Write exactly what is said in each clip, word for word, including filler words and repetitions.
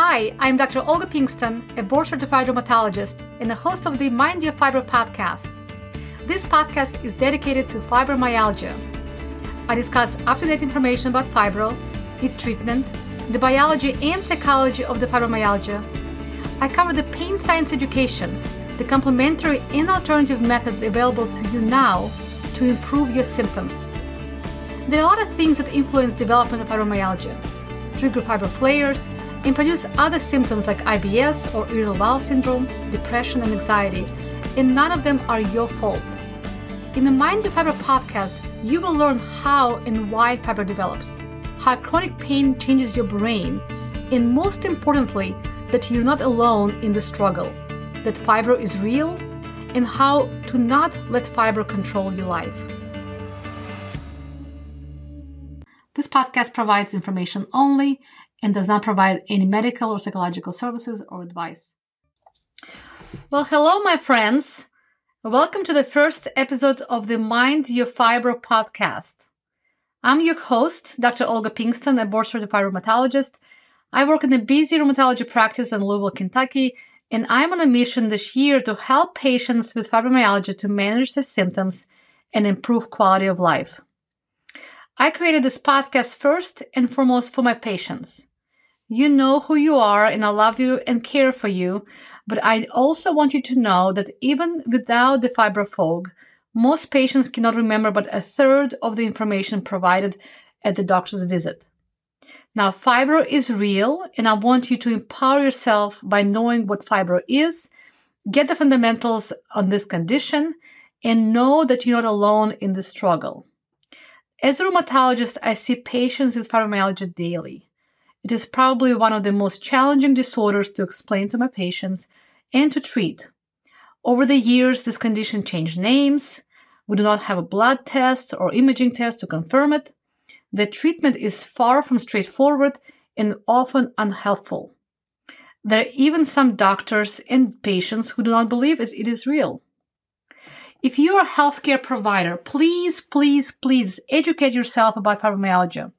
Hi, I'm Doctor Olga Pinkston, a board-certified rheumatologist and the host of the Mind Your Fibro podcast. This podcast is dedicated to fibromyalgia. I discuss up-to-date information about fibro, its treatment, the biology and psychology of the fibromyalgia. I cover the pain science education, the complementary and alternative methods available to you now to improve your symptoms. There are a lot of things that influence development of fibromyalgia, trigger fibro flares, and produce other symptoms like I B S or irritable bowel syndrome, depression, and anxiety, and none of them are your fault. In the Mind Your Fibro podcast, you will learn how and why fibro develops, how chronic pain changes your brain, and most importantly, that you're not alone in the struggle, that fibro is real, and how to not let fibro control your life. This podcast provides information only and does not provide any medical or psychological services or advice. Well, hello, my friends. Welcome to the first episode of the Mind Your Fibro podcast. I'm your host, Doctor Olga Pinkston, a board-certified rheumatologist. I work in a busy rheumatology practice in Louisville, Kentucky, and I'm on a mission this year to help patients with fibromyalgia to manage their symptoms and improve quality of life. I created this podcast first and foremost for my patients. You know who you are, and I love you and care for you, but I also want you to know that even without the fibro fog, most patients cannot remember but a third of the information provided at the doctor's visit. Now, fibro is real, and I want you to empower yourself by knowing what fibro is, get the fundamentals on this condition, and know that you're not alone in the struggle. As a rheumatologist, I see patients with fibromyalgia daily. It is probably one of the most challenging disorders to explain to my patients and to treat. Over the years, this condition changed names. We do not have a blood test or imaging test to confirm it. The treatment is far from straightforward and often unhelpful. There are even some doctors and patients who do not believe it, it is real. If you are a healthcare provider, please, please, please educate yourself about fibromyalgia.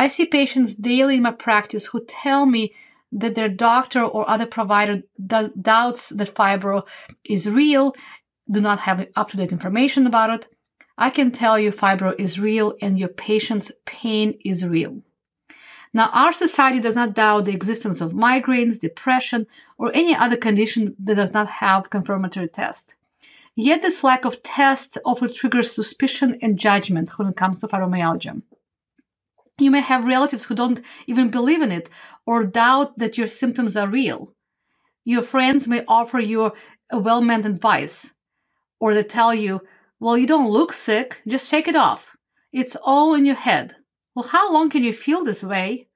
I see patients daily in my practice who tell me that their doctor or other provider does, doubts that fibro is real, do not have up-to-date information about it. I can tell you fibro is real and your patient's pain is real. Now, our society does not doubt the existence of migraines, depression, or any other condition that does not have confirmatory tests. Yet this lack of tests often triggers suspicion and judgment when it comes to fibromyalgia. You may have relatives who don't even believe in it or doubt that your symptoms are real. Your friends may offer you a well-meant advice, or they tell you, well, you don't look sick, just shake it off. It's all in your head. Well, how long can you feel this way?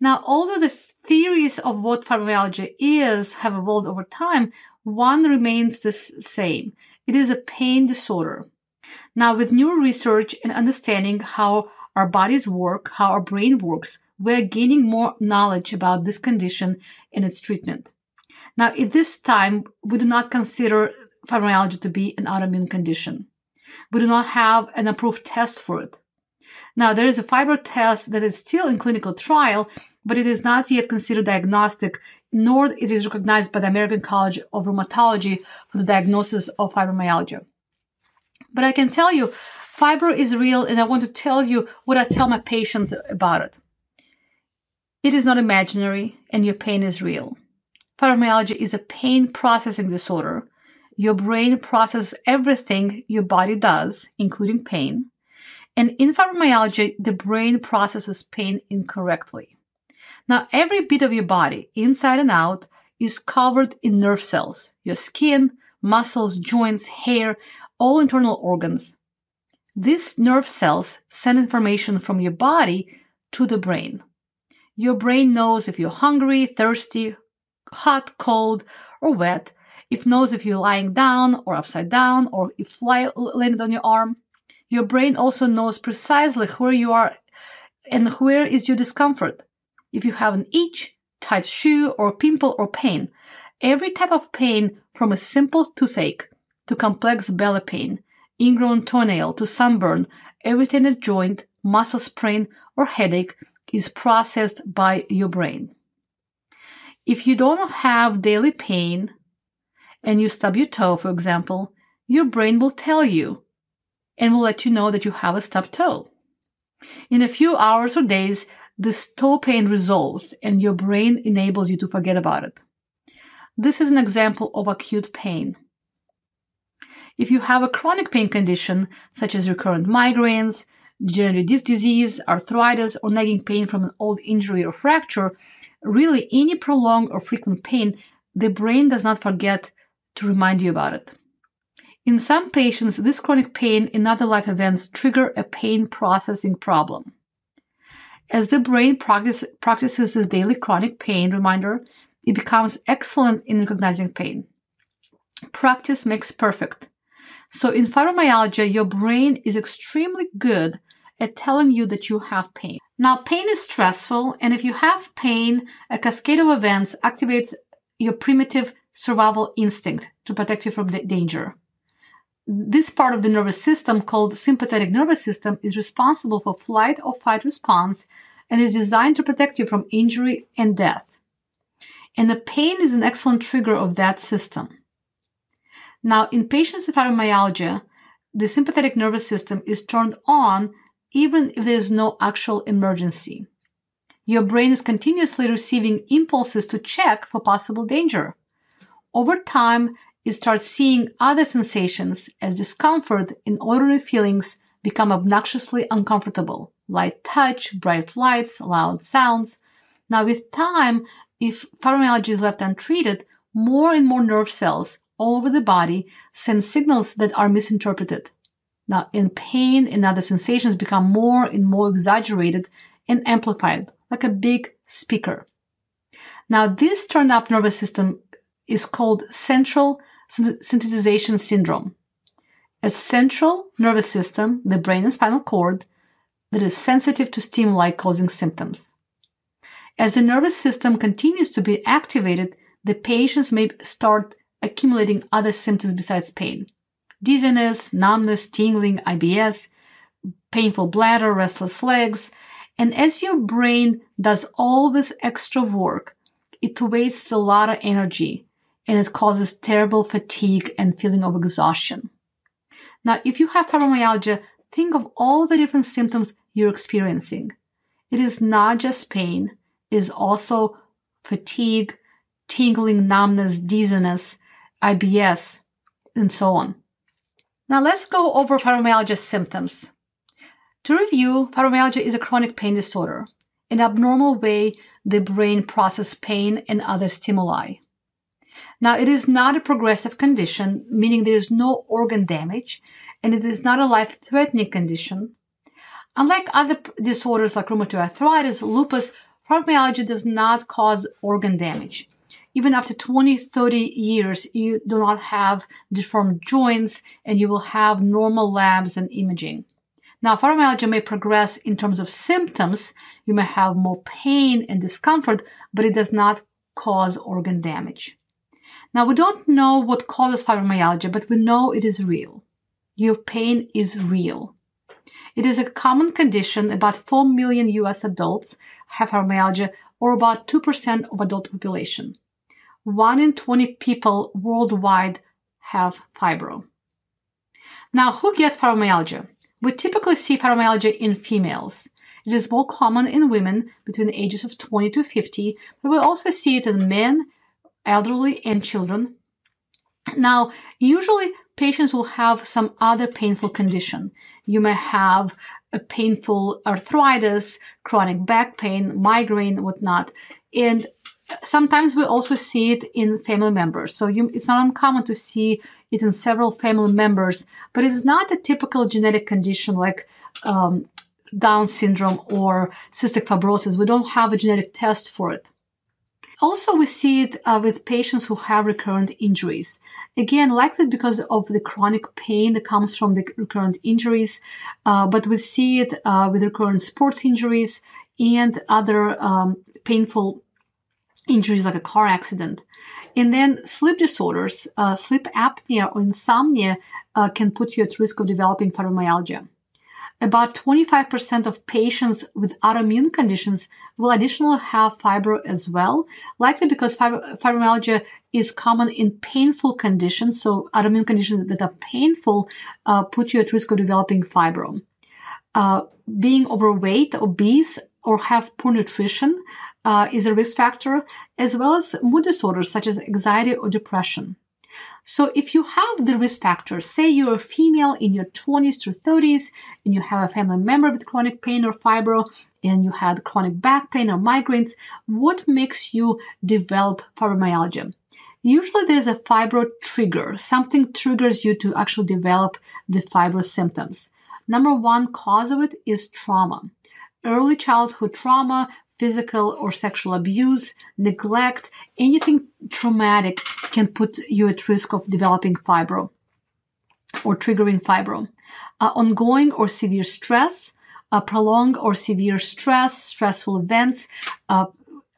Now, although the theories of what fibromyalgia is have evolved over time, one remains the same. It is a pain disorder. Now, with new research and understanding how our bodies work, how our brain works, we're gaining more knowledge about this condition and its treatment. Now, at this time, we do not consider fibromyalgia to be an autoimmune condition. We do not have an approved test for it. Now, there is a fibro test that is still in clinical trial, but it is not yet considered diagnostic, nor it is recognized by the American College of Rheumatology for the diagnosis of fibromyalgia. But I can tell you, fibro is real, and I want to tell you what I tell my patients about it. It is not imaginary, and your pain is real. Fibromyalgia is a pain processing disorder. Your brain processes everything your body does, including pain. And in fibromyalgia, the brain processes pain incorrectly. Now, every bit of your body, inside and out, is covered in nerve cells, your skin, muscles, joints, hair, all internal organs. These nerve cells send information from your body to the brain. Your brain knows if you're hungry, thirsty, hot, cold, or wet. It knows if you're lying down or upside down or if a fly landed on your arm. Your brain also knows precisely where you are and where is your discomfort. If you have an itch, tight shoe, or pimple or pain. Every type of pain, from a simple toothache to complex belly pain, ingrown toenail to sunburn, every tendon joint, muscle sprain, or headache is processed by your brain. If you don't have daily pain and you stub your toe, for example, your brain will tell you and will let you know that you have a stubbed toe. In a few hours or days, this toe pain resolves and your brain enables you to forget about it. This is an example of acute pain. If you have a chronic pain condition, such as recurrent migraines, degenerative disc disease, arthritis, or nagging pain from an old injury or fracture, really any prolonged or frequent pain, the brain does not forget to remind you about it. In some patients, this chronic pain and other life events trigger a pain processing problem. As the brain practice, practices this daily chronic pain reminder, it becomes excellent in recognizing pain. Practice makes perfect. So in fibromyalgia, your brain is extremely good at telling you that you have pain. Now, pain is stressful, and if you have pain, a cascade of events activates your primitive survival instinct to protect you from danger. This part of the nervous system, called sympathetic nervous system, is responsible for flight or fight response and is designed to protect you from injury and death. And the pain is an excellent trigger of that system. Now, in patients with fibromyalgia, the sympathetic nervous system is turned on even if there is no actual emergency. Your brain is continuously receiving impulses to check for possible danger. Over time, it starts seeing other sensations as discomfort and ordinary feelings become obnoxiously uncomfortable. Light touch, bright lights, loud sounds. Now, with time, if fibromyalgia is left untreated, more and more nerve cells all over the body send signals that are misinterpreted. Now, in pain and other sensations become more and more exaggerated and amplified, like a big speaker. Now, this turned-up nervous system is called central sensitization syndrome. A central nervous system, the brain and spinal cord, that is sensitive to stimuli causing symptoms. As the nervous system continues to be activated, the patients may start accumulating other symptoms besides pain. Dizziness, numbness, tingling, I B S, painful bladder, restless legs. And as your brain does all this extra work, it wastes a lot of energy and it causes terrible fatigue and feeling of exhaustion. Now, if you have fibromyalgia, think of all the different symptoms you're experiencing. It is not just pain, it is also fatigue, tingling, numbness, dizziness, I B S, and so on. Now let's go over fibromyalgia symptoms. To review, fibromyalgia is a chronic pain disorder, an abnormal way the brain processes pain and other stimuli. Now, it is not a progressive condition, meaning there is no organ damage, and it is not a life-threatening condition. Unlike other disorders like rheumatoid arthritis, lupus, fibromyalgia does not cause organ damage. Even after twenty, thirty years, you do not have deformed joints and you will have normal labs and imaging. Now, fibromyalgia may progress in terms of symptoms. You may have more pain and discomfort, but it does not cause organ damage. Now, we don't know what causes fibromyalgia, but we know it is real. Your pain is real. It is a common condition. About four million U S adults have fibromyalgia, or about two percent of adult population. one in twenty people worldwide have fibro. Now, who gets fibromyalgia? We typically see fibromyalgia in females. It is more common in women between the ages of twenty to fifty, but we also see it in men, elderly, and children. Now, usually patients will have some other painful condition. You may have a painful arthritis, chronic back pain, migraine, whatnot. And sometimes we also see it in family members. So you, it's not uncommon to see it in several family members, but it's not a typical genetic condition like um, Down syndrome or cystic fibrosis. We don't have a genetic test for it. Also, we see it uh, with patients who have recurrent injuries. Again, likely because of the chronic pain that comes from the recurrent injuries, uh, but we see it uh, with recurrent sports injuries and other um, painful injuries. Injuries like a car accident. And then sleep disorders, uh, sleep apnea or insomnia uh, can put you at risk of developing fibromyalgia. About twenty-five percent of patients with autoimmune conditions will additionally have fibro as well, likely because fibro- fibromyalgia is common in painful conditions. So autoimmune conditions that are painful uh, put you at risk of developing fibro. Uh, being overweight, obese, or have poor nutrition uh, is a risk factor, as well as mood disorders such as anxiety or depression. So if you have the risk factors, say you're a female in your twenties to thirties, and you have a family member with chronic pain or fibro, and you had chronic back pain or migraines, what makes you develop fibromyalgia? Usually there's a fibro trigger. Something triggers you to actually develop the fibro symptoms. Number one cause of it is trauma. Early childhood trauma, physical or sexual abuse, neglect, anything traumatic can put you at risk of developing fibro or triggering fibro. Uh, ongoing or severe stress, uh, prolonged or severe stress, stressful events uh,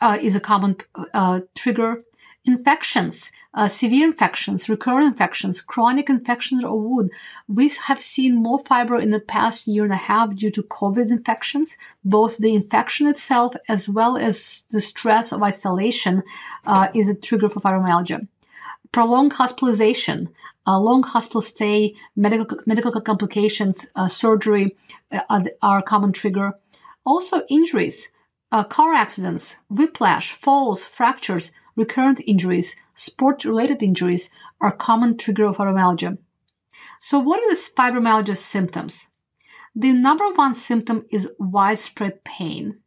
uh, is a common uh, trigger. Infections, uh, severe infections, recurrent infections, chronic infections or wound. We have seen more fibro in the past year and a half due to COVID infections, both the infection itself as well as the stress of isolation uh, is a trigger for fibromyalgia. Prolonged hospitalization, uh, long hospital stay, medical medical complications, uh, surgery uh, are a common trigger. Also injuries, uh, car accidents, whiplash, falls, fractures, recurrent injuries, sport-related injuries are common trigger of fibromyalgia. So what are the fibromyalgia symptoms? The number one symptom is widespread pain.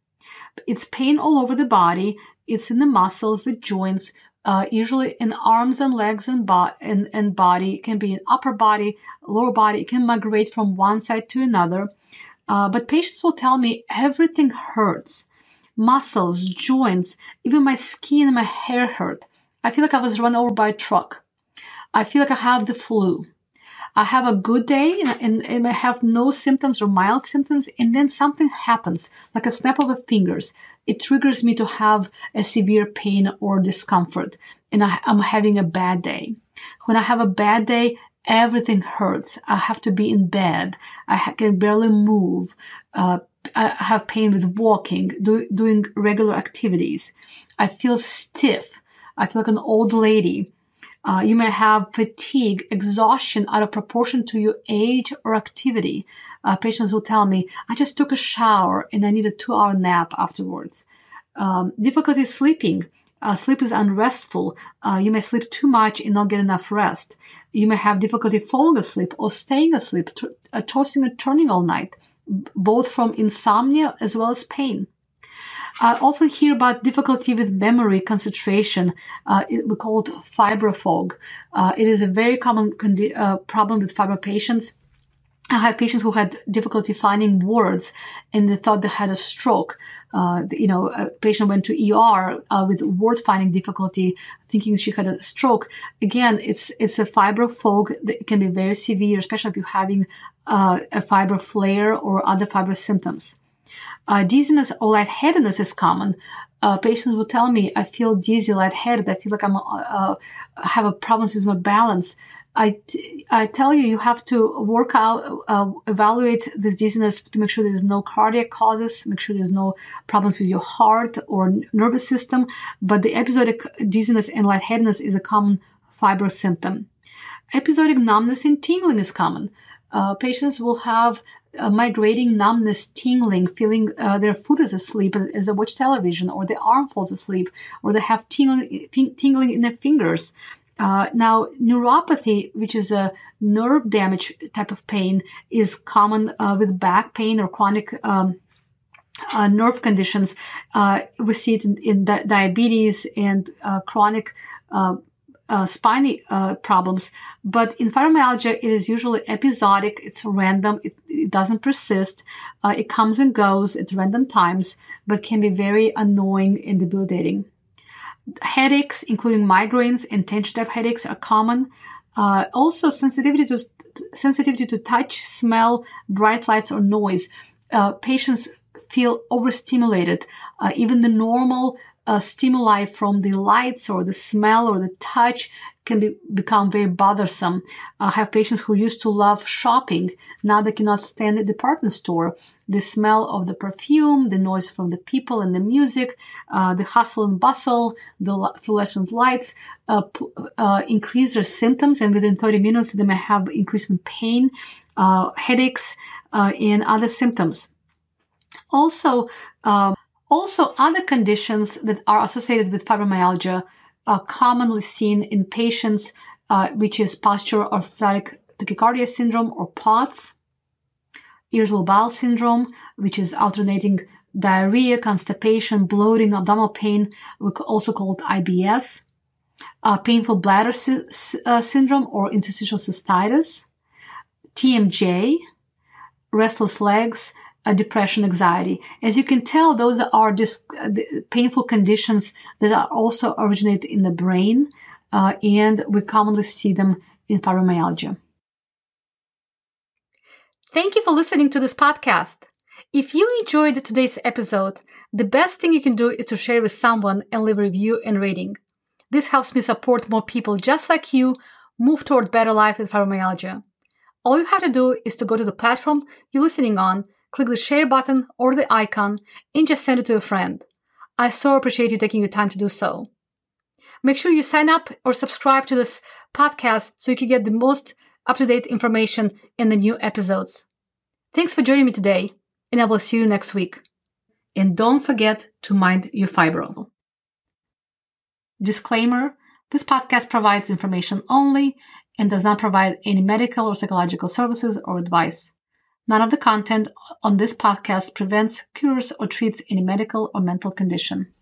It's pain all over the body. It's in the muscles, the joints, uh, usually in arms and legs and, bo- and, and body. It can be in upper body, lower body. It can migrate from one side to another. Uh, but patients will tell me everything hurts. Muscles, joints, even my skin and my hair hurt. I feel like I was run over by a truck. I feel like I have the flu. I have a good day and, and, and I have no symptoms or mild symptoms, and then something happens, like a snap of the fingers. It triggers me to have a severe pain or discomfort, and I, I'm having a bad day. When I have a bad day, everything hurts. I have to be in bed. I can barely move. Uh, I have pain with walking, do, doing regular activities. I feel stiff. I feel like an old lady. Uh, you may have fatigue, exhaustion out of proportion to your age or activity. Uh, patients will tell me, I just took a shower and I need a two-hour nap afterwards. Um, difficulty sleeping. Uh, sleep is unrestful. Uh, you may sleep too much and not get enough rest. You may have difficulty falling asleep or staying asleep, t- uh, tossing and turning all night, both from insomnia as well as pain. I often hear about difficulty with memory, concentration. Uh, it, we call it fibro fog. Uh, it is a very common condi- uh, problem with fibro patients. I had patients who had difficulty finding words, and they thought they had a stroke. Uh, you know, a patient went to E R uh, with word-finding difficulty, thinking she had a stroke. Again, it's it's a fibro fog that can be very severe, especially if you're having uh, a fibro flare or other fibro symptoms. Uh, dizziness or lightheadedness is common. Uh, patients will tell me, I feel dizzy, lightheaded. I feel like I am uh, have a problems with my balance. I, t- I tell you, you have to work out, uh, evaluate this dizziness to make sure there's no cardiac causes, make sure there's no problems with your heart or n- nervous system. But the episodic dizziness and lightheadedness is a common fibro symptom. Episodic numbness and tingling is common. Uh, patients will have uh, migrating numbness, tingling, feeling uh, their foot is asleep as they watch television, or their arm falls asleep, or they have tingling, f- tingling in their fingers. Uh, now, neuropathy, which is a nerve damage type of pain, is common uh, with back pain or chronic um, uh, nerve conditions. Uh, we see it in, in di- diabetes and uh, chronic uh, uh, spiny uh, problems. But in fibromyalgia, it is usually episodic. It's random. It, it doesn't persist. Uh, it comes and goes at random times, but can be very annoying and debilitating. Headaches, including migraines and tension-type headaches, are common. Uh, also, sensitivity to sensitivity to touch, smell, bright lights, or noise. Uh, patients feel overstimulated. Uh, even the normal uh, stimuli from the lights or the smell or the touch can be, become very bothersome. I have patients who used to love shopping. Now they cannot stand the department store. The smell of the perfume, the noise from the people and the music, uh, the hustle and bustle, the fluorescent lights uh, uh, increase their symptoms, and within thirty minutes they may have increase in pain, uh, headaches, uh, and other symptoms. Also, um, also other conditions that are associated with fibromyalgia are commonly seen in patients, uh, which is postural orthostatic tachycardia syndrome or P O T S, irritable bowel syndrome, which is alternating diarrhea, constipation, bloating, abdominal pain, also called I B S, uh, painful bladder sy- uh, syndrome or interstitial cystitis, T M J, restless legs, Uh, depression, anxiety. As you can tell, those are dis- uh, painful conditions that are also originate in the brain, uh, and we commonly see them in fibromyalgia. Thank you for listening to this podcast. If you enjoyed today's episode, the best thing you can do is to share with someone and leave a review and rating. This helps me support more people just like you move toward better life with fibromyalgia. All you have to do is to go to the platform you're listening on, click the share button or the icon, and just send it to a friend. I so appreciate you taking your time to do so. Make sure you sign up or subscribe to this podcast so you can get the most up-to-date information in the new episodes. Thanks for joining me today, and I will see you next week. And don't forget to mind your fibro. Disclaimer: this podcast provides information only and does not provide any medical or psychological services or advice. None of the content on this podcast prevents, cures, or treats any medical or mental condition.